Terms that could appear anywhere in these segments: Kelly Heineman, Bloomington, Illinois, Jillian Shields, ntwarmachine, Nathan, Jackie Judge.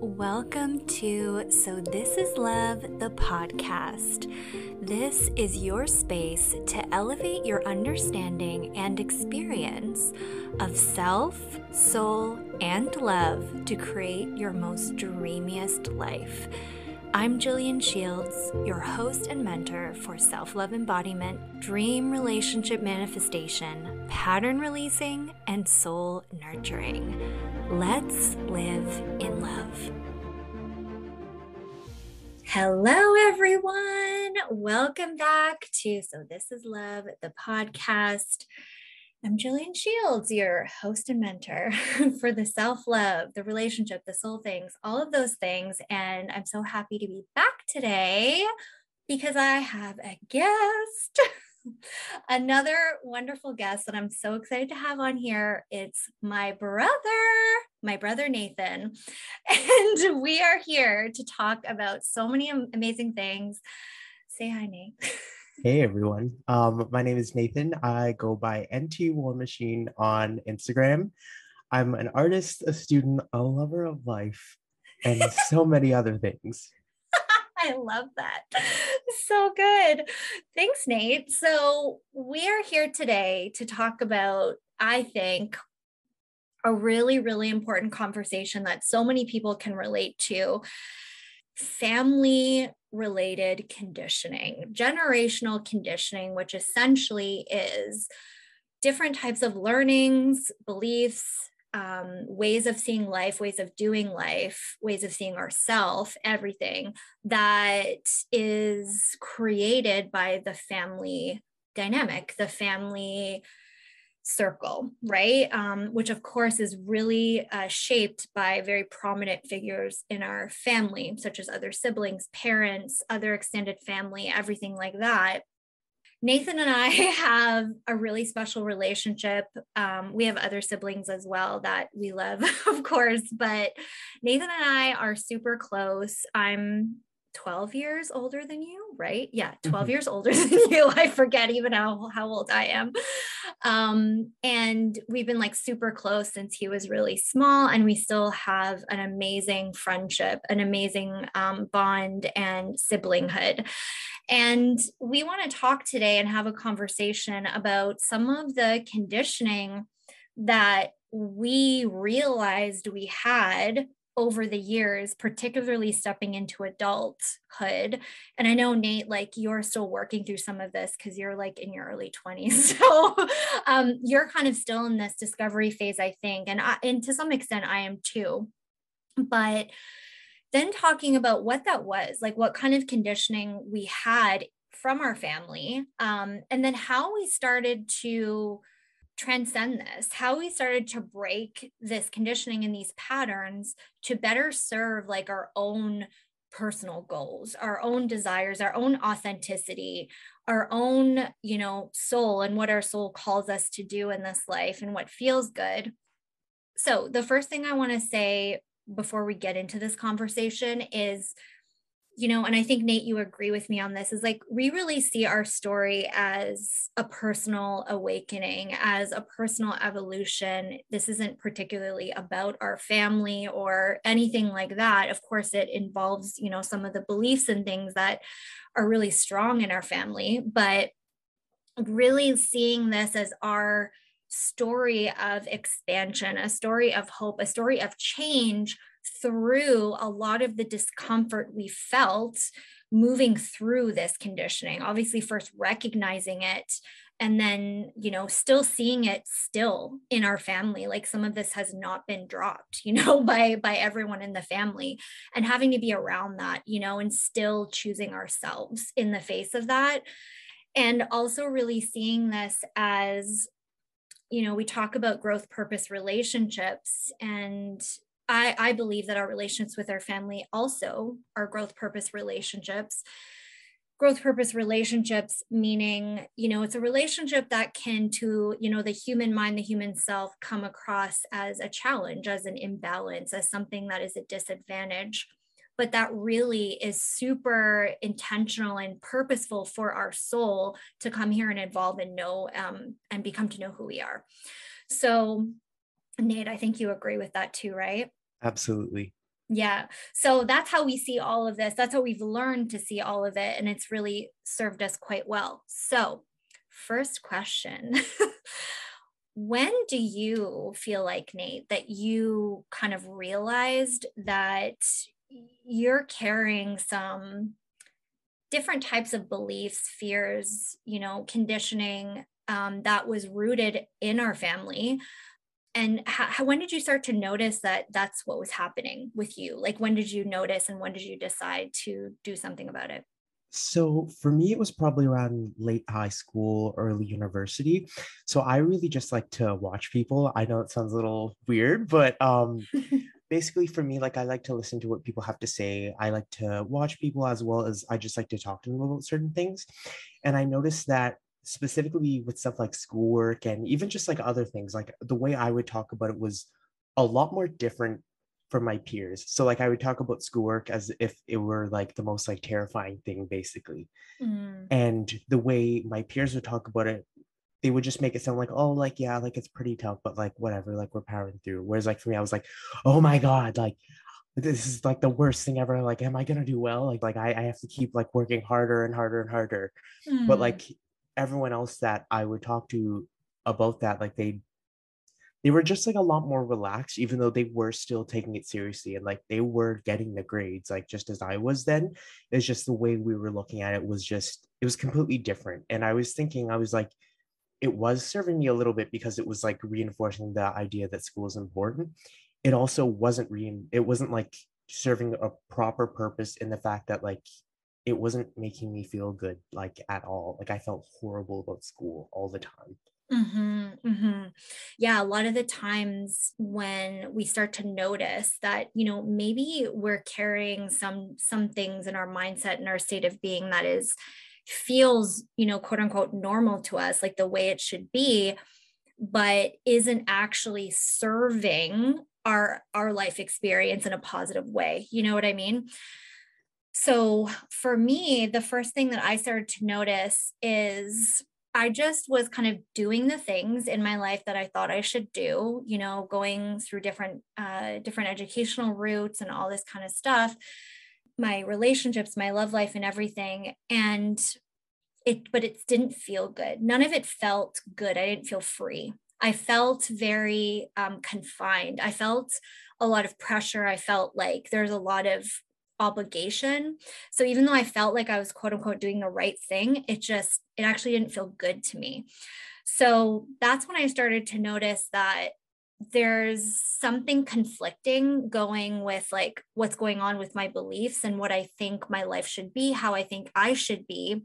Welcome to So This Is Love, the podcast. This is your space to elevate your understanding and experience of self, soul, and love to create your most dreamiest life. I'm Jillian Shields, your host and mentor for self-love embodiment, dream relationship manifestation, pattern releasing, and soul nurturing. Let's live in love. Hello, everyone. Welcome back to So This Is Love, the podcast. I'm Jillian Shields, your host and mentor for the self-love, the relationship, the soul things, all of those things. And I'm so happy to be back today because I have a guest, another wonderful guest that I'm so excited to have on here. It's my brother, Nathan. And we are here to talk about so many amazing things. Say hi, Nate. Hey everyone, my name is Nathan. I go by ntwarmachine on Instagram. I'm an artist, a student, a lover of life, and so many other things. I love that. So good. Thanks, Nate. So we are here today to talk about, I think, a really, really important conversation that so many people can relate to. Family-related conditioning, generational conditioning, which essentially is different types of learnings, beliefs, ways of seeing life, ways of doing life, ways of seeing ourselves, everything that is created by the family dynamic, the family circle, right? Which of course is really shaped by very prominent figures in our family, such as other siblings, parents, other extended family, everything like that. Nathan and I have a really special relationship. We have other siblings as well that we love, of course, but Nathan and I are super close. I'm 12 years older than you, right? Yeah, 12 mm-hmm. years older than you. I forget even how old I am. And we've been like super close since he was really small, and we still have an amazing friendship, an amazing bond and siblinghood. And we want to talk today and have a conversation about some of the conditioning that we realized we had over the years, particularly stepping into adulthood. And I know, Nate, like you're still working through some of this because you're like in your early 20s. So you're kind of still in this discovery phase, I think. And to some extent, I am too. But then talking about what that was, like what kind of conditioning we had from our family, and then how we started to transcend this, how we started to break this conditioning and these patterns to better serve like our own personal goals, our own desires, our own authenticity, our own, soul and what our soul calls us to do in this life and what feels good. So the first thing I want to say before we get into this conversation is, and I think, Nate, you agree with me on this, is like we really see our story as a personal awakening, as a personal evolution. This isn't particularly about our family or anything like that. Of course, it involves, some of the beliefs and things that are really strong in our family, but really seeing this as our story of expansion, a story of hope, a story of change through a lot of the discomfort we felt moving through this conditioning, obviously first recognizing it and then, still seeing it still in our family. Like some of this has not been dropped, by everyone in the family, and having to be around that, and still choosing ourselves in the face of that. And also really seeing this as, we talk about growth, purpose, relationships, and I believe that our relationships with our family also are growth purpose relationships, meaning, it's a relationship that can to, the human mind, the human self come across as a challenge, as an imbalance, as something that is a disadvantage, but that really is super intentional and purposeful for our soul to come here and evolve and know, and become to know who we are. So Nate, I think you agree with that too, right? Absolutely. Yeah. So that's how we see all of this. That's how we've learned to see all of it. And it's really served us quite well. So first question, when do you feel like, Nate, that you kind of realized that you're carrying some different types of beliefs, fears, you know, conditioning that was rooted in our family? And when did you start to notice that that's what was happening with you? Like, when did you notice and when did you decide to do something about it? So for me, it was probably around late high school, early university. So I really just like to watch people. I know it sounds a little weird, but basically for me, like, I like to listen to what people have to say. I like to watch people, as well as I just like to talk to them about certain things. And I noticed that specifically with stuff like schoolwork and even just like other things, like the way I would talk about it was a lot more different from my peers. So like I would talk about schoolwork as if it were like the most like terrifying thing, basically. And the way my peers would talk about it, they would just make it sound like, oh, like, yeah, like it's pretty tough, but like, whatever, like we're powering through. Whereas like for me, I was like, oh my God, like this is like the worst thing ever. Like, am I going to do well? Like I have to keep like working harder and harder and harder. But like everyone else that I would talk to about that, like they were just like a lot more relaxed, even though they were still taking it seriously. And like, they were getting the grades, like just as I was then. It's just the way we were looking at it was just, it was completely different. And I was thinking, I was like, it was serving me a little bit because it was like reinforcing the idea that school is important. It also wasn't it wasn't like serving a proper purpose in the fact that like, it wasn't making me feel good, like at all. Like I felt horrible about school all the time. Yeah, a lot of the times when we start to notice that, you know, maybe we're carrying some things in our mindset and our state of being that is feels, you know, quote unquote normal to us, like the way it should be, but isn't actually serving our life experience in a positive way. You know what I mean? So for me, the first thing that I started to notice is I just was kind of doing the things in my life that I thought I should do, you know, going through different educational routes and all this kind of stuff, my relationships, my love life and everything. And but it didn't feel good. None of it felt good. I didn't feel free. I felt very confined. I felt a lot of pressure. I felt like there's a lot of obligation. So even though I felt like I was quote unquote doing the right thing, it actually didn't feel good to me. So that's when I started to notice that there's something conflicting going with like what's going on with my beliefs and what I think my life should be, how I think I should be,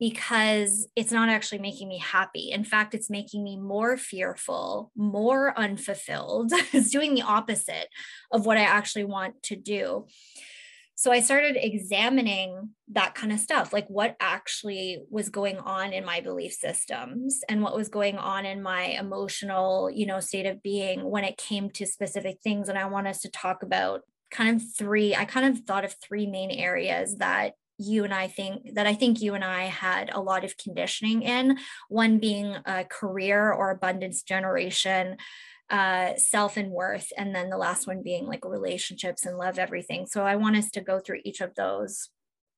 because it's not actually making me happy. In fact, it's making me more fearful, more unfulfilled. It's doing the opposite of what I actually want to do. So I started examining that kind of stuff, like what actually was going on in my belief systems and what was going on in my emotional, you know, state of being when it came to specific things. And I want us to talk about I thought of three main areas that I think you and I had a lot of conditioning in, one being a career or abundance generation, self and worth, and then the last one being like relationships and love, everything. So I want us to go through each of those.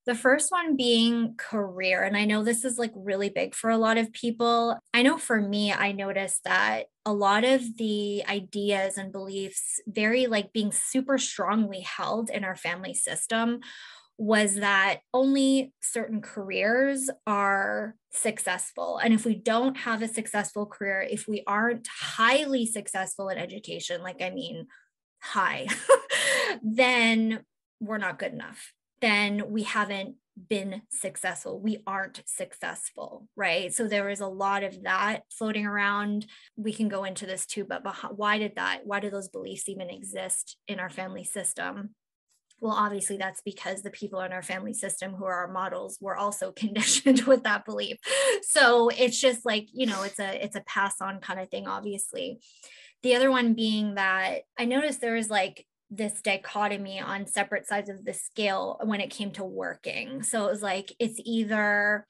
The first one being career. And I know this is like really big for a lot of people. I know for me, I noticed that a lot of the ideas and beliefs very like being super strongly held in our family system was that only certain careers are successful. And if we don't have a successful career, if we aren't highly successful in education, like, I mean, high, then we're not good enough. Then we haven't been successful. We aren't successful, right? So there is a lot of that floating around. We can go into this too, but why do those beliefs even exist in our family system? Well, obviously that's because the people in our family system who are our models were also conditioned with that belief. So it's just like, you know, it's a pass on kind of thing, obviously. The other one being that I noticed there was like this dichotomy on separate sides of the scale when it came to working. So it was like, it's either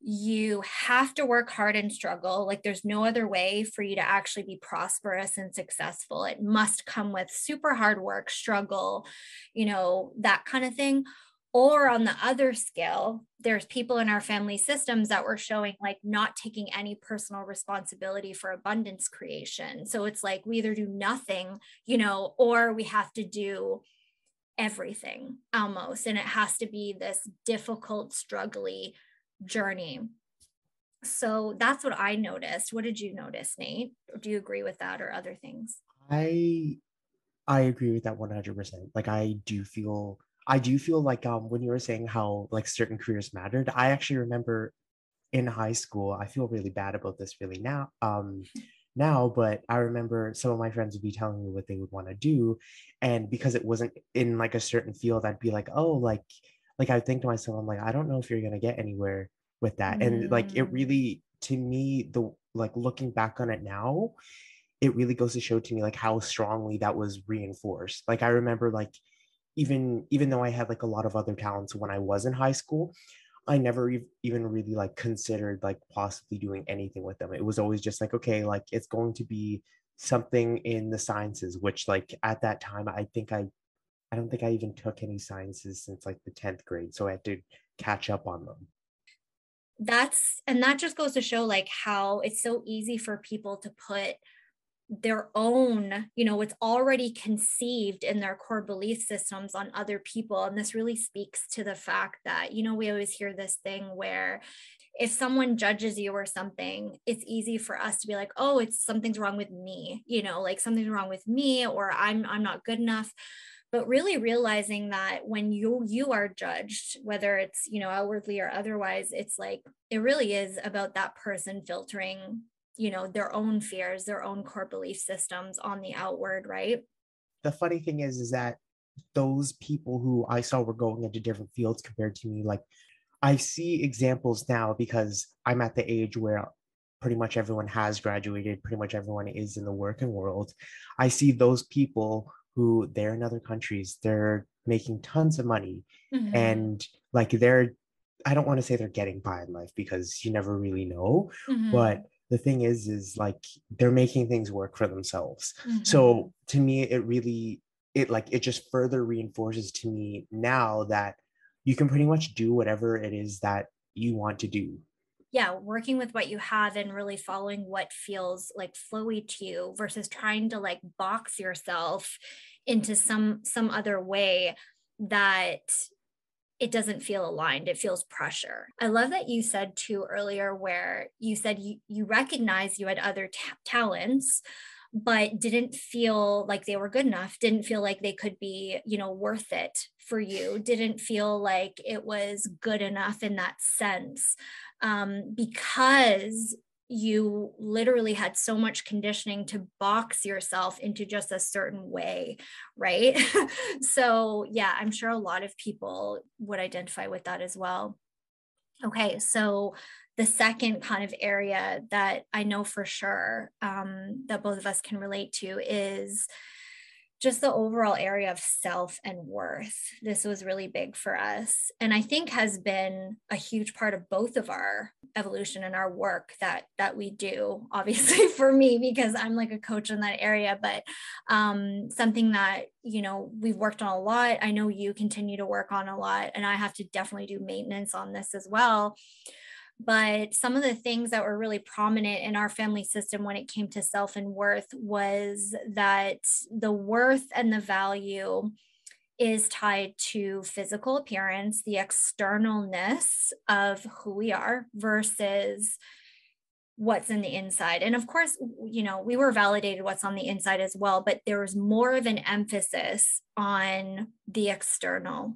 you have to work hard and struggle. Like, there's no other way for you to actually be prosperous and successful. It must come with super hard work, struggle, you know, that kind of thing. Or on the other scale, there's people in our family systems that were showing like not taking any personal responsibility for abundance creation. So it's like, we either do nothing, you know, or we have to do everything almost. And it has to be this difficult, struggly journey. So that's what I noticed. What did you notice, Nate? Do you agree with that or other things? I agree with that 100%. Like, I do feel like when you were saying how like certain careers mattered, I actually remember in high school, I feel really bad about this really now, but I remember some of my friends would be telling me what they would want to do. And because it wasn't in like a certain field, I'd be like, oh, like I think to myself, I'm like, I don't know if you're going to get anywhere with that. And like, it really, to me, the like looking back on it now, it really goes to show to me like how strongly that was reinforced. Like, I remember like, even though I had like a lot of other talents when I was in high school, I never even really like considered like possibly doing anything with them. It was always just like, okay, like it's going to be something in the sciences, which like at that time, I think I don't think I even took any sciences since like the 10th grade. So I had to catch up on them. And that just goes to show like how it's so easy for people to put their own, you know, what's already conceived in their core belief systems on other people. And this really speaks to the fact that, you know, we always hear this thing where if someone judges you or something, it's easy for us to be like, oh, it's something's wrong with me, you know, like something's wrong with me, or I'm not good enough. But really realizing that when you are judged, whether it's, you know, outwardly or otherwise, it's like, it really is about that person filtering, you know, their own fears, their own core belief systems on the outward, right? The funny thing is that those people who I saw were going into different fields compared to me, like I see examples now because I'm at the age where pretty much everyone has graduated, pretty much everyone is in the working world. I see those people who they're in other countries, they're making tons of money and like I don't want to say they're getting by in life because you never really know, but the thing is like they're making things work for themselves. So to me, it just further reinforces to me now that you can pretty much do whatever it is that you want to do. Yeah, working with what you have and really following what feels like flowy to you versus trying to like box yourself into some other way that it doesn't feel aligned. It feels pressure. I love that you said too earlier where you said you recognize you had other talents, but didn't feel like they were good enough, didn't feel like they could be, you know, worth it for you, didn't feel like it was good enough in that sense, because you literally had so much conditioning to box yourself into just a certain way, right? So yeah, I'm sure a lot of people would identify with that as well. Okay, so the second kind of area that I know for sure that both of us can relate to is just the overall area of self and worth. This was really big for us, and I think has been a huge part of both of our evolution and our work that we do, obviously for me, because I'm like a coach in that area, but something that, you know, we've worked on a lot. I know you continue to work on a lot, and I have to definitely do maintenance on this as well. But some of the things that were really prominent in our family system when it came to self and worth was that the worth and the value is tied to physical appearance, the externalness of who we are versus what's in the inside. And of course, you know, we were validated what's on the inside as well, but there was more of an emphasis on the external.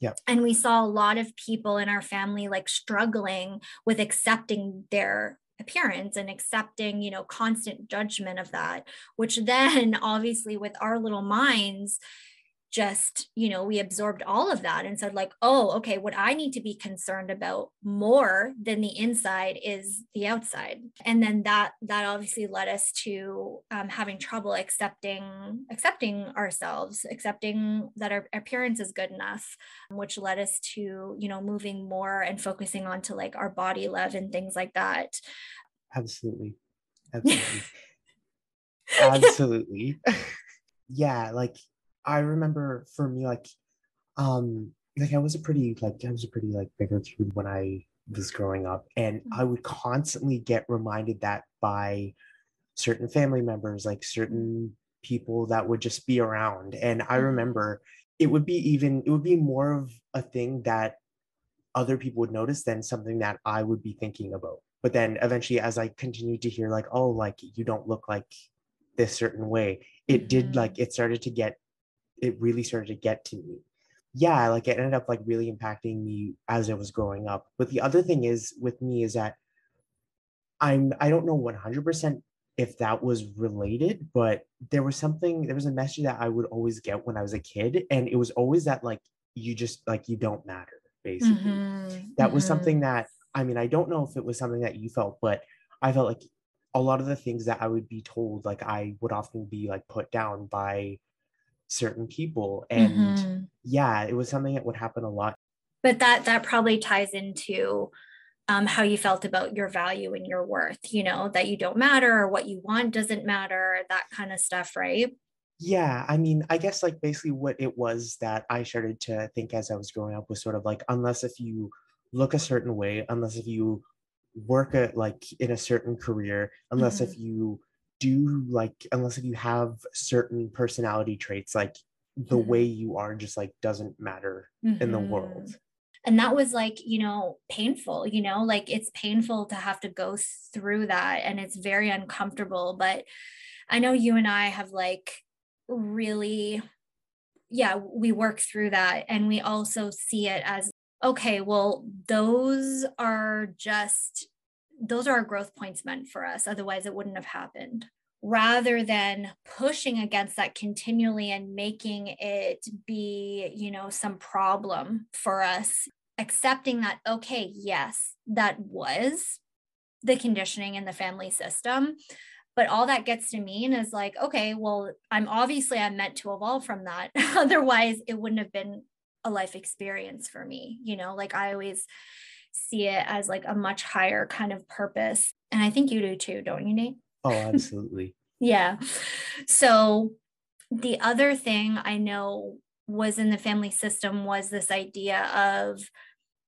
Yep. And we saw a lot of people in our family like struggling with accepting their appearance and accepting, you know, constant judgment of that, which then obviously with our little minds just, you know, we absorbed all of that and said like, oh, okay, what I need to be concerned about more than the inside is the outside. And then that obviously led us to having trouble accepting ourselves, accepting that our appearance is good enough, which led us to, you know, moving more and focusing on to like our body love and things like that. Absolutely. Absolutely. Absolutely. Yeah. Like I remember for me, like I was a pretty bigger kid when I was growing up, and I would constantly get reminded that by certain family members, like certain people that would just be around. And I remember it would be more of a thing that other people would notice than something that I would be thinking about. But then eventually, as I continued to hear like, oh, like you don't look like this certain way, it really started to get to me. Yeah, like it ended up like really impacting me as I was growing up. But the other thing is with me is that I don't know 100% if that was related, but there was a message that I would always get when I was a kid. And it was always that like, you just like, you don't matter, basically. Mm-hmm. That was something that, I mean, I don't know if it was something that you felt, but I felt like a lot of the things that I would be told, like I would often be like put down by certain people. And yeah, it was something that would happen a lot. But that probably ties into how you felt about your value and your worth, you know, that you don't matter or what you want doesn't matter, that kind of stuff, right? Yeah. I mean, I guess like basically what it was that I started to think as I was growing up was sort of like, unless if you look a certain way, unless if you work at like in a certain career, unless if you do like, unless if you have certain personality traits, like the way you are just like doesn't matter in the world. And that was like, you know, painful, you know, like it's painful to have to go through that and it's very uncomfortable. But I know you and I have like really, yeah, we work through that. And we also see it as, okay, well, those are our growth points meant for us. Otherwise it wouldn't have happened, rather than pushing against that continually and making it be, you know, some problem for us. Accepting that, okay, yes, that was the conditioning in the family system. But all that gets to mean is like, okay, well, I'm meant to evolve from that. Otherwise it wouldn't have been a life experience for me. You know, like I always see it as like a much higher kind of purpose. And I think you do too, don't you, Nate? Oh, absolutely. Yeah. So the other thing I know was in the family system was this idea of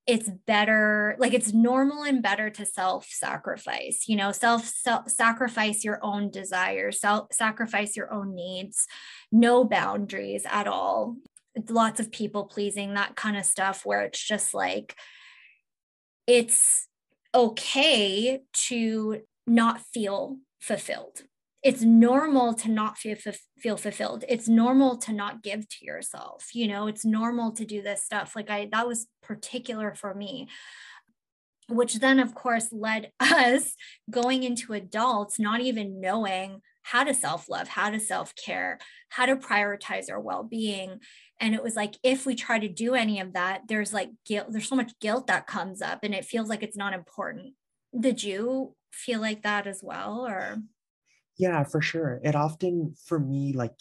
it's better, like it's normal and better to self-sacrifice, you know, self-sacrifice your own desires, self-sacrifice your own needs, no boundaries at all. Lots of people pleasing, that kind of stuff, where it's just like, it's okay to not feel fulfilled. It's normal to not feel fulfilled. It's normal to not give to yourself. You know, it's normal to do this stuff. Like that was particular for me, which then of course led us going into adults, not even knowing how to self-love, how to self-care, how to prioritize our well-being. And it was like, if we try to do any of that, there's like guilt, there's so much guilt that comes up and it feels like it's not important. Did you feel like that as well? Or? Yeah, for sure. It often, for me, like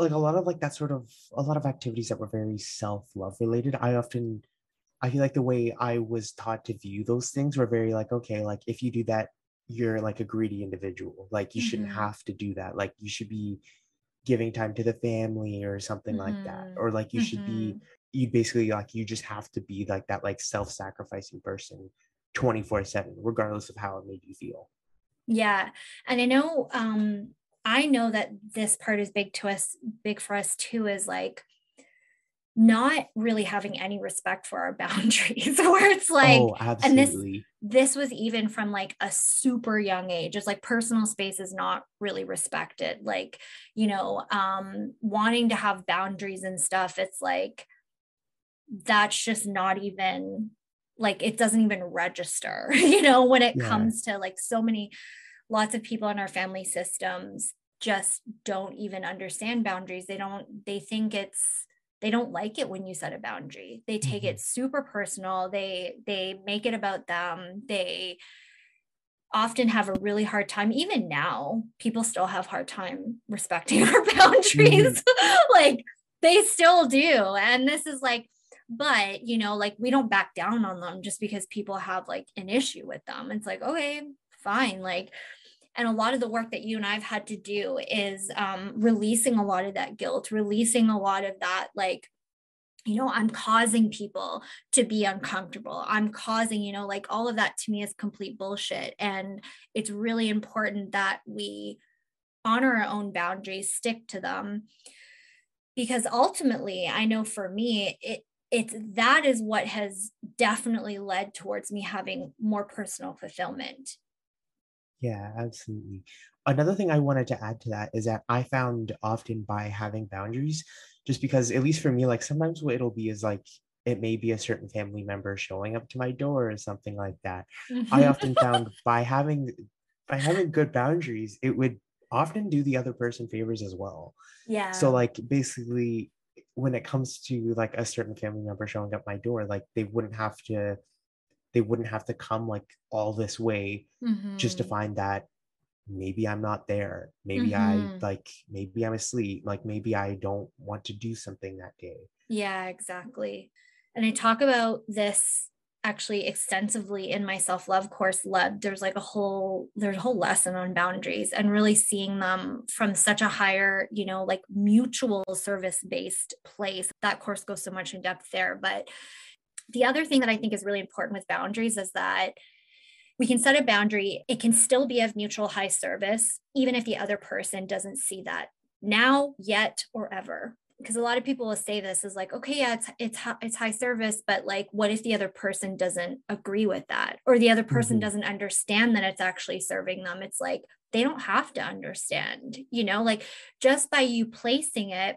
a lot of like that sort of, a lot of activities that were very self-love related, I feel like the way I was taught to view those things were very like, okay, like if you do that, you're like a greedy individual, like you shouldn't have to do that, like you should be giving time to the family or something like that, or like you should be, you basically like you just have to be like that, like self-sacrificing person 24/7 regardless of how it made you feel. Yeah. And I know that this part is big for us too, is like not really having any respect for our boundaries, where it's like, oh, and this was even from like a super young age. It's like personal space is not really respected. Like, you know, wanting to have boundaries and stuff. It's like, that's just not even like, it doesn't even register, you know, when it comes to like so many, lots of people in our family systems just don't even understand boundaries. They don't like it when you set a boundary. They take it super personal. They make it about them. They often have a really hard time. Even now, people still have hard time respecting our boundaries. Like they still do. And this is like, but you know, like we don't back down on them just because people have like an issue with them. It's like, okay, fine. Like, and a lot of the work that you and I've had to do is releasing a lot of that guilt, releasing a lot of that, like, you know, I'm causing people to be uncomfortable. I'm causing, you know, like all of that to me is complete bullshit. And it's really important that we honor our own boundaries, stick to them, because ultimately, I know for me, that is what has definitely led towards me having more personal fulfillment. Yeah, absolutely. Another thing I wanted to add to that is that I found often by having boundaries, just because at least for me, like sometimes what it'll be is like, it may be a certain family member showing up to my door or something like that. I often found by having good boundaries, it would often do the other person favors as well. Yeah. So like basically when it comes to like a certain family member showing up my door, like they wouldn't have to come like all this way just to find that maybe I'm not there. Maybe maybe I'm asleep. Like maybe I don't want to do something that day. Yeah, exactly. And I talk about this actually extensively in my self-love course, Love. There's a whole lesson on boundaries and really seeing them from such a higher, you know, like mutual service-based place. That course goes so much in depth there, but the other thing that I think is really important with boundaries is that we can set a boundary. It can still be of mutual high service, even if the other person doesn't see that now, yet, or ever. Because a lot of people will say this is like, okay, yeah, it's high service, but like, what if the other person doesn't agree with that? Or the other person doesn't understand that it's actually serving them. It's like, they don't have to understand, you know, like just by you placing it,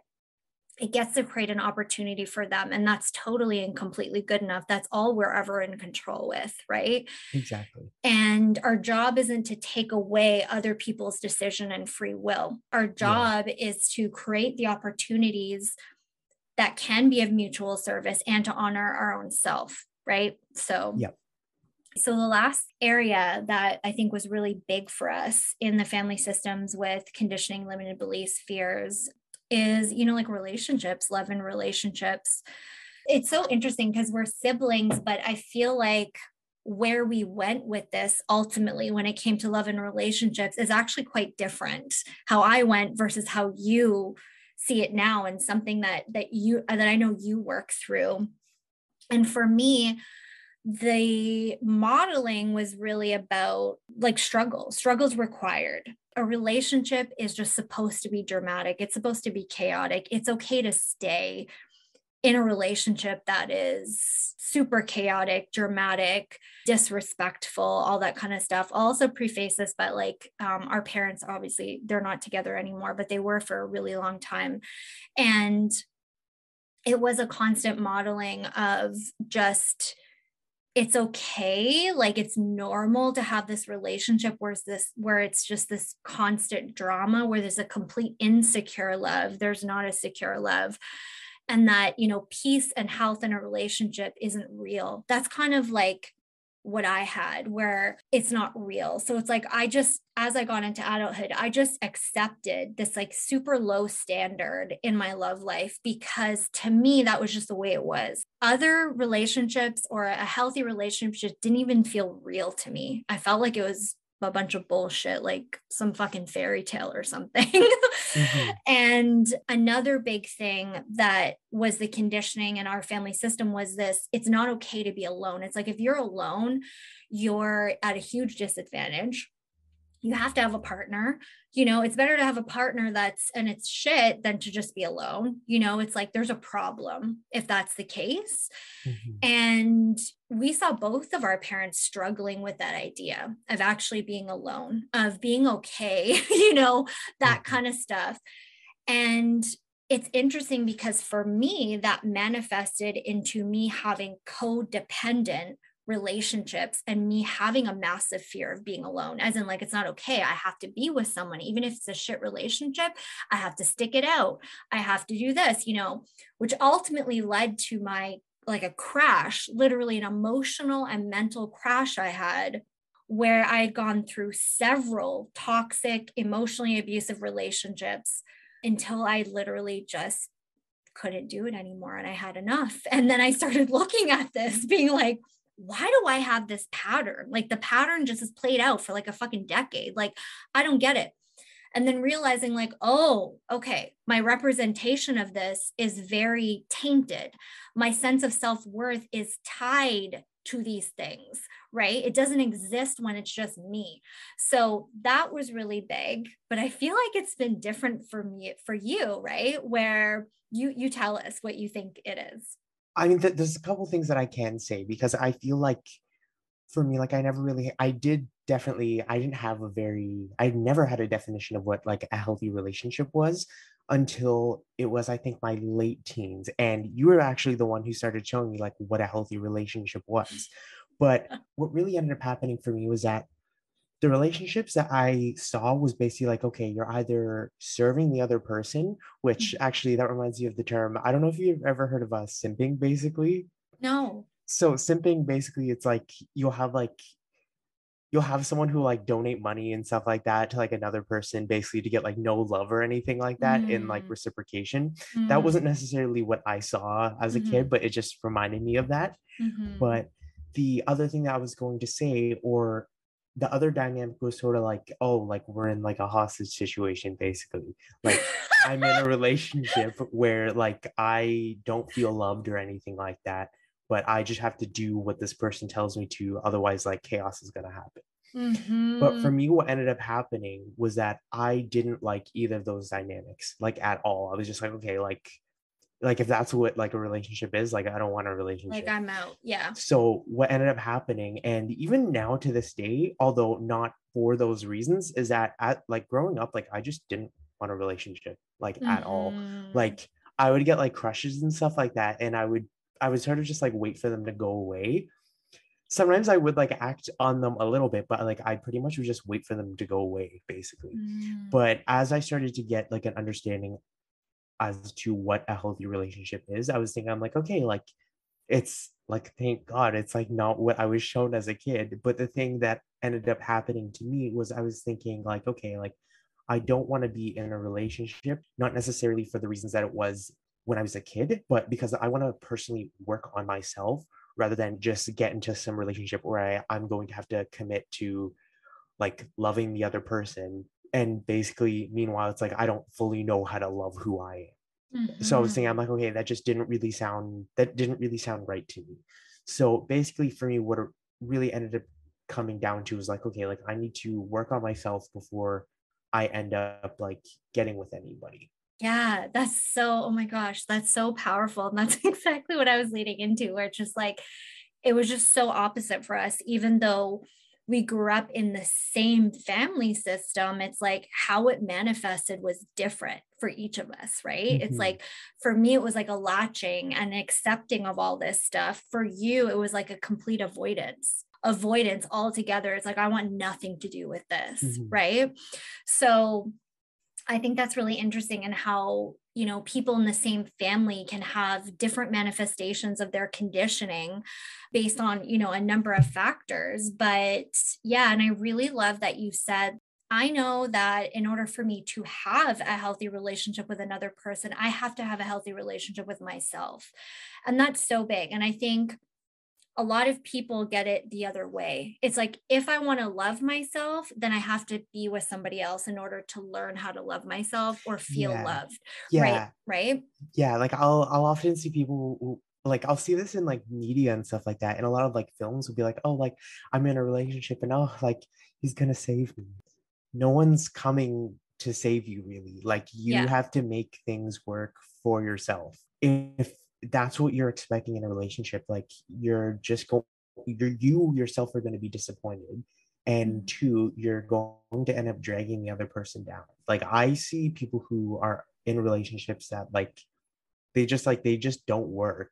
it gets to create an opportunity for them. And that's totally and completely good enough. That's all we're ever in control with, right? Exactly. And our job isn't to take away other people's decision and free will. Our job is to create the opportunities that can be of mutual service and to honor our own self, right? So, So the last area that I think was really big for us in the family systems with conditioning, limited beliefs, fears, is, you know, like relationships, love and relationships. It's so interesting because we're siblings, but I feel like where we went with this ultimately when it came to love and relationships is actually quite different. How I went versus how you see it now, and something that I know you work through. And for me, the modeling was really about like struggles required. A relationship is just supposed to be dramatic. It's supposed to be chaotic. It's okay to stay in a relationship that is super chaotic, dramatic, disrespectful, all that kind of stuff. I'll also preface this, but like our parents, obviously they're not together anymore, but they were for a really long time. And it was a constant modeling of just, it's okay, like it's normal to have this relationship where it's just this constant drama, where there's a complete insecure love, there's not a secure love, and that, you know, peace and health in a relationship isn't real. That's kind of like what I had, where it's not real. So it's like, as I got into adulthood, I just accepted this like super low standard in my love life, because to me, that was just the way it was. Other relationships or a healthy relationship just didn't even feel real to me. I felt like it was a bunch of bullshit, like some fucking fairy tale or something. And another big thing that was the conditioning in our family system was this, it's not okay to be alone. It's like, if you're alone, you're at a huge disadvantage. You have to have a partner. You know, it's better to have a partner and it's shit than to just be alone. You know, it's like, there's a problem if that's the case. And we saw both of our parents struggling with that idea of actually being alone, of being okay, you know, that kind of stuff. And it's interesting because for me, that manifested into me having codependent relationships and me having a massive fear of being alone, as in like, it's not okay. I have to be with someone, even if it's a shit relationship, I have to stick it out. I have to do this, you know, which ultimately led to my, like a crash, literally an emotional and mental crash I had, where I had gone through several toxic, emotionally abusive relationships until I literally just couldn't do it anymore. And I had enough. And then I started looking at this being like, why do I have this pattern? Like the pattern just is played out for like a fucking decade. Like, I don't get it. And then realizing like, oh, okay, my representation of this is very tainted. My sense of self-worth is tied to these things, right? It doesn't exist when it's just me. So that was really big, but I feel like it's been different for me, for you, right? Where you tell us what you think it is. I mean, there's a couple things that I can say, because I feel like for me, like I never had a definition of what like a healthy relationship was until it was, I think, my late teens. And you were actually the one who started showing me like what a healthy relationship was. But what really ended up happening for me was that the relationships that I saw was basically like, okay, you're either serving the other person, which actually that reminds you of the term, I don't know if you've ever heard of simping, basically. No. So simping, basically, it's like you'll have someone who like donate money and stuff like that to like another person, basically to get like no love or anything like that in like reciprocation. That wasn't necessarily what I saw as a kid, but it just reminded me of that. But the other thing that I was going to say, or the other dynamic, was sort of like, oh, like we're in like a hostage situation, basically. Like I'm in a relationship where like I don't feel loved or anything like that, but I just have to do what this person tells me to, otherwise like chaos is gonna happen. But for me, what ended up happening was that I didn't like either of those dynamics, like at all. I was just like, okay, like if that's what like a relationship is, like I don't want a relationship. Like I'm out. Yeah. So what ended up happening, and even now to this day, although not for those reasons, is that at like growing up, like I just didn't want a relationship, like at all. Like I would get like crushes and stuff like that, and I would sort of just like wait for them to go away. Sometimes I would like act on them a little bit, but like I pretty much would just wait for them to go away, basically. But as I started to get like an understanding as to what a healthy relationship is, I was thinking, I'm like, okay, like it's like, thank God, it's like not what I was shown as a kid. But the thing that ended up happening to me was I was thinking like, okay, like I don't want to be in a relationship, not necessarily for the reasons that it was when I was a kid, but because I want to personally work on myself rather than just get into some relationship where I'm going to have to commit to like loving the other person. And basically, meanwhile, it's like, I don't fully know how to love who I am. So I was thinking, I'm like, okay, that didn't really sound right to me. So basically for me, what it really ended up coming down to was like, okay, like I need to work on myself before I end up like getting with anybody. Yeah, oh my gosh, that's so powerful. And that's exactly what I was leading into, where it's just like, it was just so opposite for us, even though we grew up in the same family system. It's like how it manifested was different for each of us, right? It's like, for me, it was like a latching and accepting of all this stuff. For you, it was like a complete avoidance altogether. It's like, I want nothing to do with this, right? So I think that's really interesting, in how, you know, people in the same family can have different manifestations of their conditioning based on, you know, a number of factors. But yeah, and I really love that you said, I know that in order for me to have a healthy relationship with another person, I have to have a healthy relationship with myself. And that's so big. And I think a lot of people get it the other way. It's like, if I want to love myself, then I have to be with somebody else in order to learn how to love myself or feel loved. Right. Yeah. Like I'll often see people who, like, I'll see this in like media and stuff like that. And a lot of like films will be like, oh, like I'm in a relationship and oh, like he's going to save me. No one's coming to save you, really. Like you have to make things work for yourself. If that's what you're expecting in a relationship, like you yourself are going to be disappointed, and two, you're going to end up dragging the other person down. Like I see people who are in relationships that like they just don't work,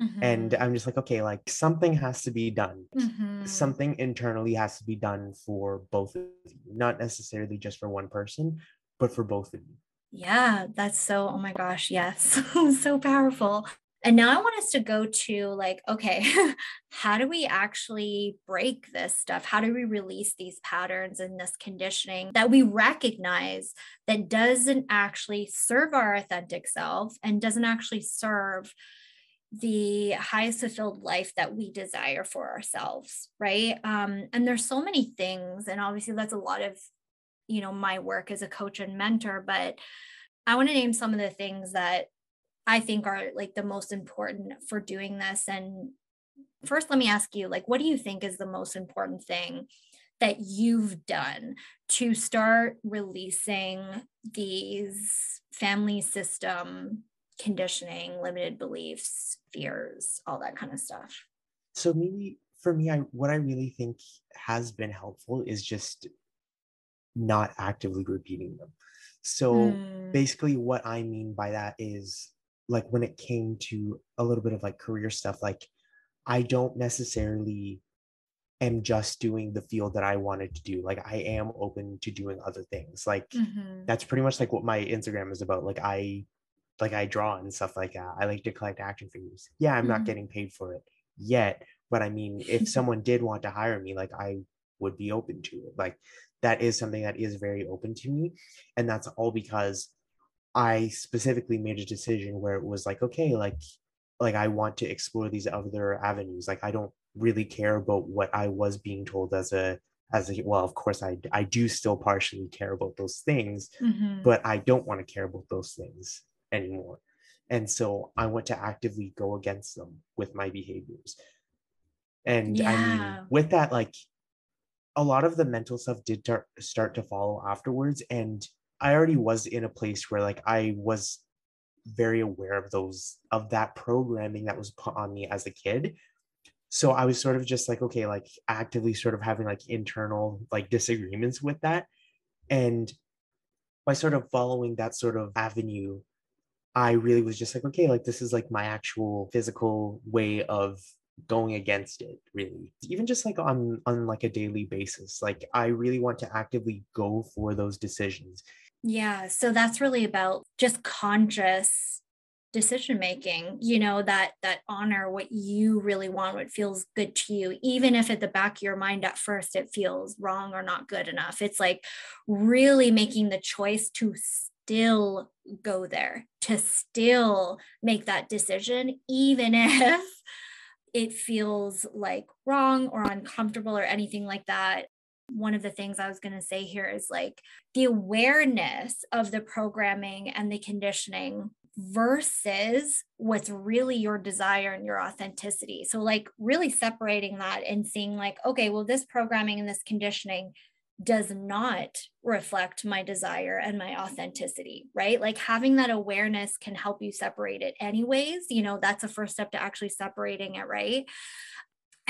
Mm-hmm. And I'm just like, okay, like something has to be done. Mm-hmm. Something internally has to be done for both of you, not necessarily just for one person, but for both of you. Yeah, that's so, oh my gosh, yes, so powerful. And now I want us to go to like, okay, how do we actually break this stuff? How do we release these patterns and this conditioning that we recognize that doesn't actually serve our authentic self and doesn't actually serve the highest fulfilled life that we desire for ourselves, right? And there's so many things, and obviously that's a lot of, you know, my work as a coach and mentor, but I want to name some of the things that I think are like the most important for doing this. And first, let me ask you, like, what do you think is the most important thing that you've done to start releasing these family system conditioning, limited beliefs, fears, all that kind of stuff? So maybe for me, what I really think has been helpful is just not actively repeating them. So basically what I mean by that is, like when it came to a little bit of like career stuff, like I don't necessarily am just doing the field that I wanted to do. Like I am open to doing other things. Like that's pretty much like what my Instagram is about. Like I draw and stuff like that. I like to collect action figures. Yeah, I'm not getting paid for it yet, but I mean, if someone did want to hire me, like I would be open to it. Like that is something that is very open to me. And that's all because I specifically made a decision where it was like, okay, like I want to explore these other avenues. Like I don't really care about what I was being told as a, well, of course I do still partially care about those things, but I don't want to care about those things anymore. And so I want to actively go against them with my behaviors. And yeah. I mean, with that, like a lot of the mental stuff did start to follow afterwards. And I already was in a place where like I was very aware of that programming that was put on me as a kid. So I was sort of just like, okay, like actively sort of having like internal like disagreements with that. And by sort of following that sort of avenue, I really was just like, okay, like this is like my actual physical way of going against it, really. Even just like on like a daily basis, like I really want to actively go for those decisions. Yeah. So that's really about just conscious decision-making, you know, that honor what you really want, what feels good to you, even if at the back of your mind at first, it feels wrong or not good enough. It's like really making the choice to still go there, to still make that decision, even if it feels like wrong or uncomfortable or anything like that. One of the things I was going to say here is like the awareness of the programming and the conditioning versus what's really your desire and your authenticity. So like really separating that and seeing like, okay, well, this programming and this conditioning does not reflect my desire and my authenticity, right? Like having that awareness can help you separate it anyways. You know, that's a first step to actually separating it, right?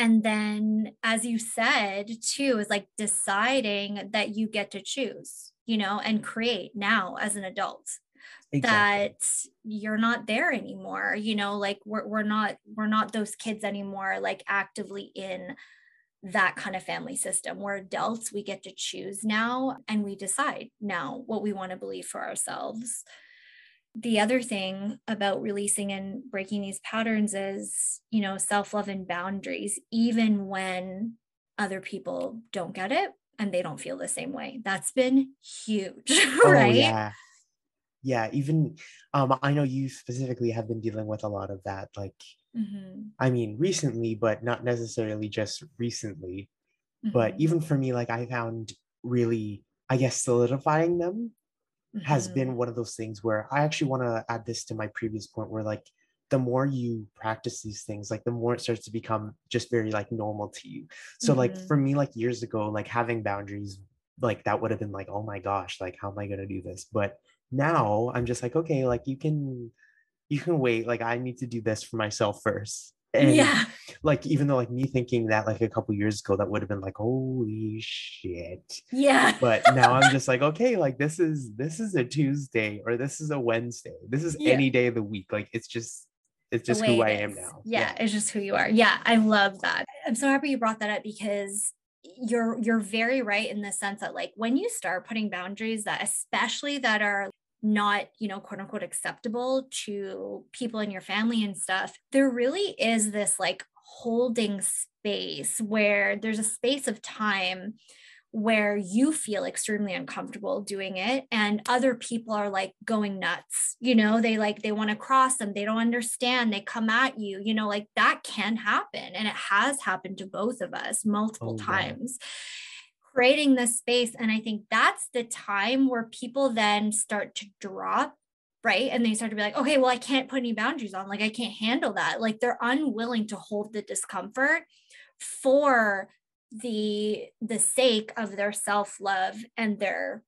And then, as you said too, is like deciding that you get to choose, you know, and create now as an adult. Exactly. That you're not there anymore, you know, like we're not those kids anymore, like actively in that kind of family system. We're adults, we get to choose now, and we decide now what we want to believe for ourselves. The other thing about releasing and breaking these patterns is, you know, self-love and boundaries, even when other people don't get it and they don't feel the same way. That's been huge, right? Yeah. Even, I know you specifically have been dealing with a lot of that, like, I mean, recently, but not necessarily just recently, but even for me, like I found really, I guess, solidifying them has been one of those things where I actually want to add this to my previous point where like, the more you practice these things, like the more it starts to become just very like normal to you. So like for me, like years ago, like having boundaries, like that would have been like, oh my gosh, like, how am I going to do this? But now I'm just like, okay, like you can wait, like I need to do this for myself first. And like, even though like me thinking that like a couple years ago, that would have been like, holy shit. Yeah. But now I'm just like, okay, like this is a Tuesday or this is a Wednesday. This is any day of the week. Like, it's just It's just who I am now. Yeah, it's just who you are. Yeah, I love that. I'm so happy you brought that up, because you're very right in the sense that, like, when you start putting boundaries that, especially that are not, you know, quote unquote acceptable to people in your family and stuff, there really is this like holding space where there's a space of time where you feel extremely uncomfortable doing it, and other people are like going nuts, you know, they want to cross them, they don't understand, they come at you, you know, like that can happen. And it has happened to both of us multiple times. Creating this space. And I think that's the time where people then start to drop, right? And they start to be like, okay, well, I can't put any boundaries on. Like, I can't handle that. Like, they're unwilling to hold the discomfort for the sake of their self-love and their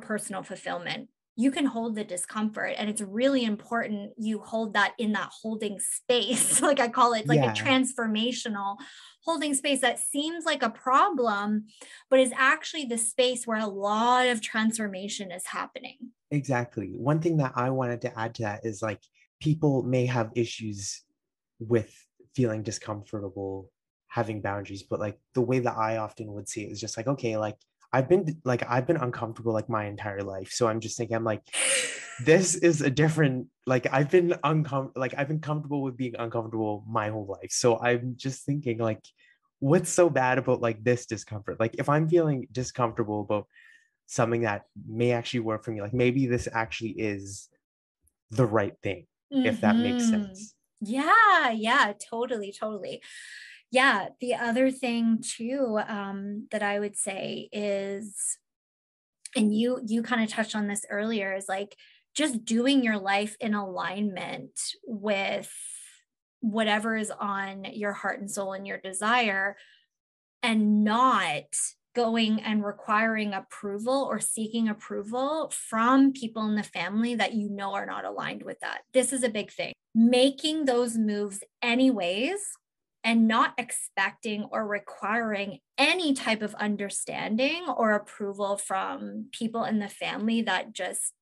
personal fulfillment. You can hold the discomfort, and it's really important you hold that in that holding space. Like, I call it like a transformational holding space that seems like a problem, but is actually the space where a lot of transformation is happening. Exactly. One thing that I wanted to add to that is, like, people may have issues with feeling discomfortable having boundaries, but like the way that I often would see it is just like, okay, like I've been uncomfortable like my entire life. So I'm just thinking, I'm like, this is a different, like I've been comfortable with being uncomfortable my whole life. So I'm just thinking, like, what's so bad about like this discomfort? Like, if I'm feeling discomfortable about something that may actually work for me, like maybe this actually is the right thing, if that makes sense. Yeah. Yeah, totally. Totally. Yeah. The other thing too, that I would say is, and you kind of touched on this earlier, is like just doing your life in alignment with whatever is on your heart and soul and your desire, and not going and requiring approval or seeking approval from people in the family that you know are not aligned with that. This is a big thing. Making those moves anyways, and not expecting or requiring any type of understanding or approval from people in the family that just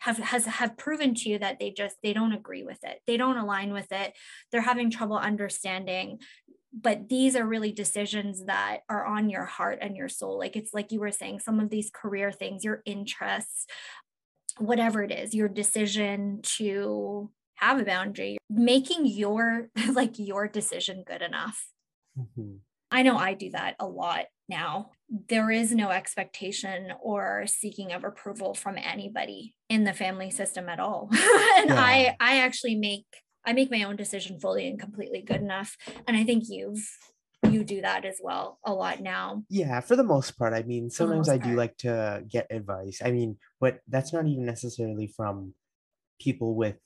have proven to you that they don't agree with it. They don't align with it. They're having trouble understanding. But these are really decisions that are on your heart and your soul. Like, it's like you were saying, some of these career things, your interests, whatever it is, your decision to have a boundary, making your decision good enough. Mm-hmm. I know I do that a lot now. There is no expectation or seeking of approval from anybody in the family system at all. And I actually make my own decision fully and completely good enough. And I think you do that as well a lot now. Yeah, for the most part. I mean, sometimes I do like to get advice. I mean, but that's not even necessarily from people with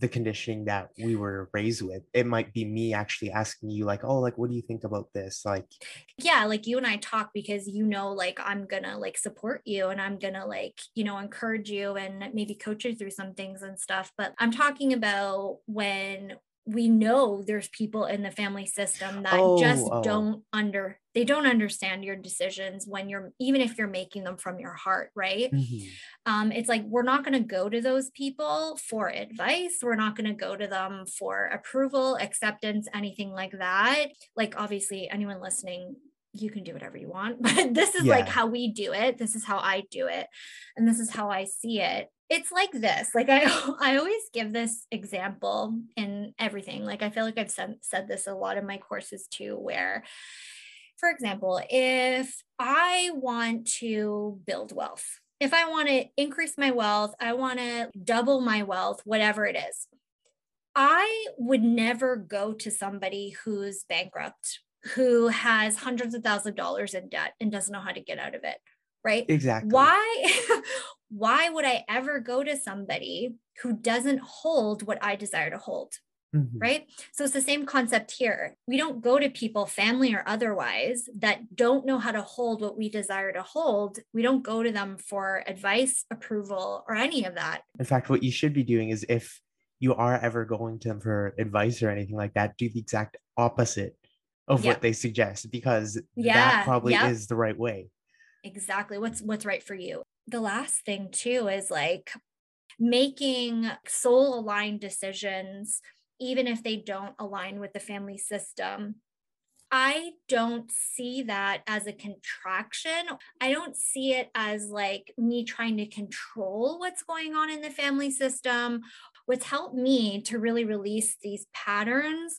the conditioning that we were raised with. It might be me actually asking you, like, oh, like, what do you think about this? Like, yeah, like you and I talk because, you know, like, I'm gonna like support you, and I'm gonna like, you know, encourage you and maybe coach you through some things and stuff. But I'm talking about when we know there's people in the family system that they don't understand your decisions when even if you're making them from your heart, right? Mm-hmm. It's like, we're not going to go to those people for advice. We're not going to go to them for approval, acceptance, anything like that. Like, obviously, anyone listening, you can do whatever you want, but this is like how we do it. This is how I do it. And this is how I see it. It's like this, like I always give this example in everything. Like, I feel like I've said this a lot in my courses too, where, for example, if I want to build wealth, if I want to increase my wealth, I want to double my wealth, whatever it is, I would never go to somebody who's bankrupt, who has hundreds of thousands of dollars in debt and doesn't know how to get out of it. Right? Exactly. Why would I ever go to somebody who doesn't hold what I desire to hold? Mm-hmm. Right? So it's the same concept here. We don't go to people, family or otherwise, that don't know how to hold what we desire to hold. We don't go to them for advice, approval, or any of that. In fact, what you should be doing is, if you are ever going to them for advice or anything like that, do the exact opposite of what they suggest, because that probably is the right way. Exactly. What's right for you. The last thing too is like making soul aligned decisions even if they don't align with the family system. I don't see that as a contraction. I don't see it as like me trying to control what's going on in the family system. What's helped me to really release these patterns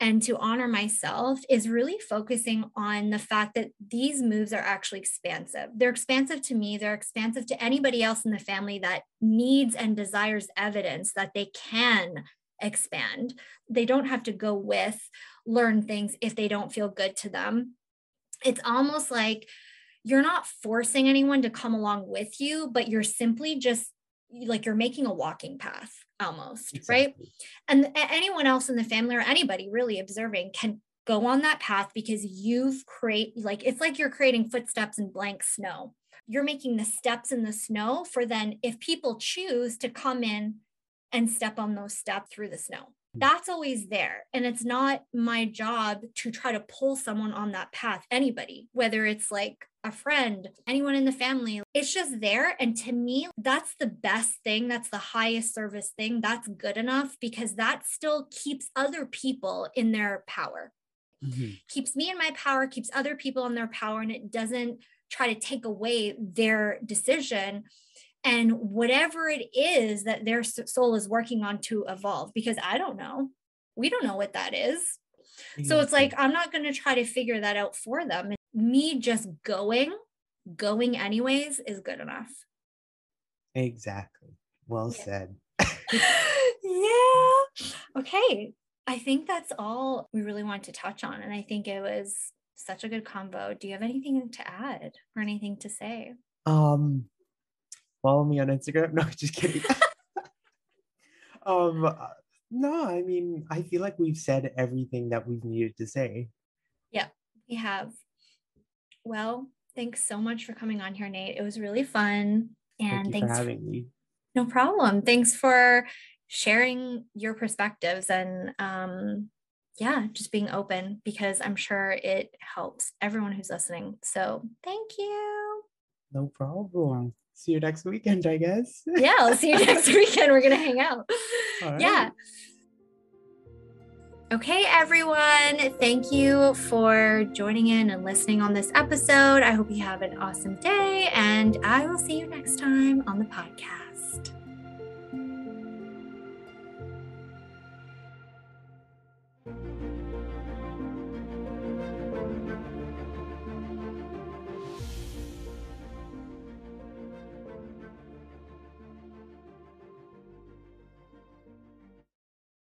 and to honor myself is really focusing on the fact that these moves are actually expansive. They're expansive to me. They're expansive to anybody else in the family that needs and desires evidence that they can expand. They don't have to go with learn things if they don't feel good to them. It's almost like you're not forcing anyone to come along with you, but you're simply just like you're making a walking path almost, exactly. Right? And anyone else in the family or anybody really observing can go on that path because you've created, like, it's like you're creating footsteps in blank snow. You're making the steps in the snow for then if people choose to come in and step on those steps through the snow. That's always there. And it's not my job to try to pull someone on that path, anybody, whether it's like a friend, anyone in the family, it's just there. And to me, that's the best thing. That's the highest service thing. That's good enough because that still keeps other people in their power. Mm-hmm. Keeps me in my power, keeps other people in their power, and it doesn't try to take away their decision. And whatever it is that their soul is working on to evolve, because I don't know, we don't know what that is. Exactly. So it's like, I'm not going to try to figure that out for them. Me just going anyways is good enough. Exactly. Well said. Yeah. Okay. I think that's all we really want to touch on. And I think it was such a good convo. Do you have anything to add or anything to say? Follow me on Instagram. No, just kidding. No, I mean, I feel like we've said everything that we've needed to say. Yeah, we have. Well, thanks so much for coming on here, Nate. It was really fun. And thanks for having me. No problem. Thanks for sharing your perspectives and just being open, because I'm sure it helps everyone who's listening. So thank you. No problem. See you next weekend, I guess. Yeah, I'll see you next weekend. We're going to hang out. Right. Yeah. Okay, everyone. Thank you for joining in and listening on this episode. I hope you have an awesome day, and I will see you next time on the podcast.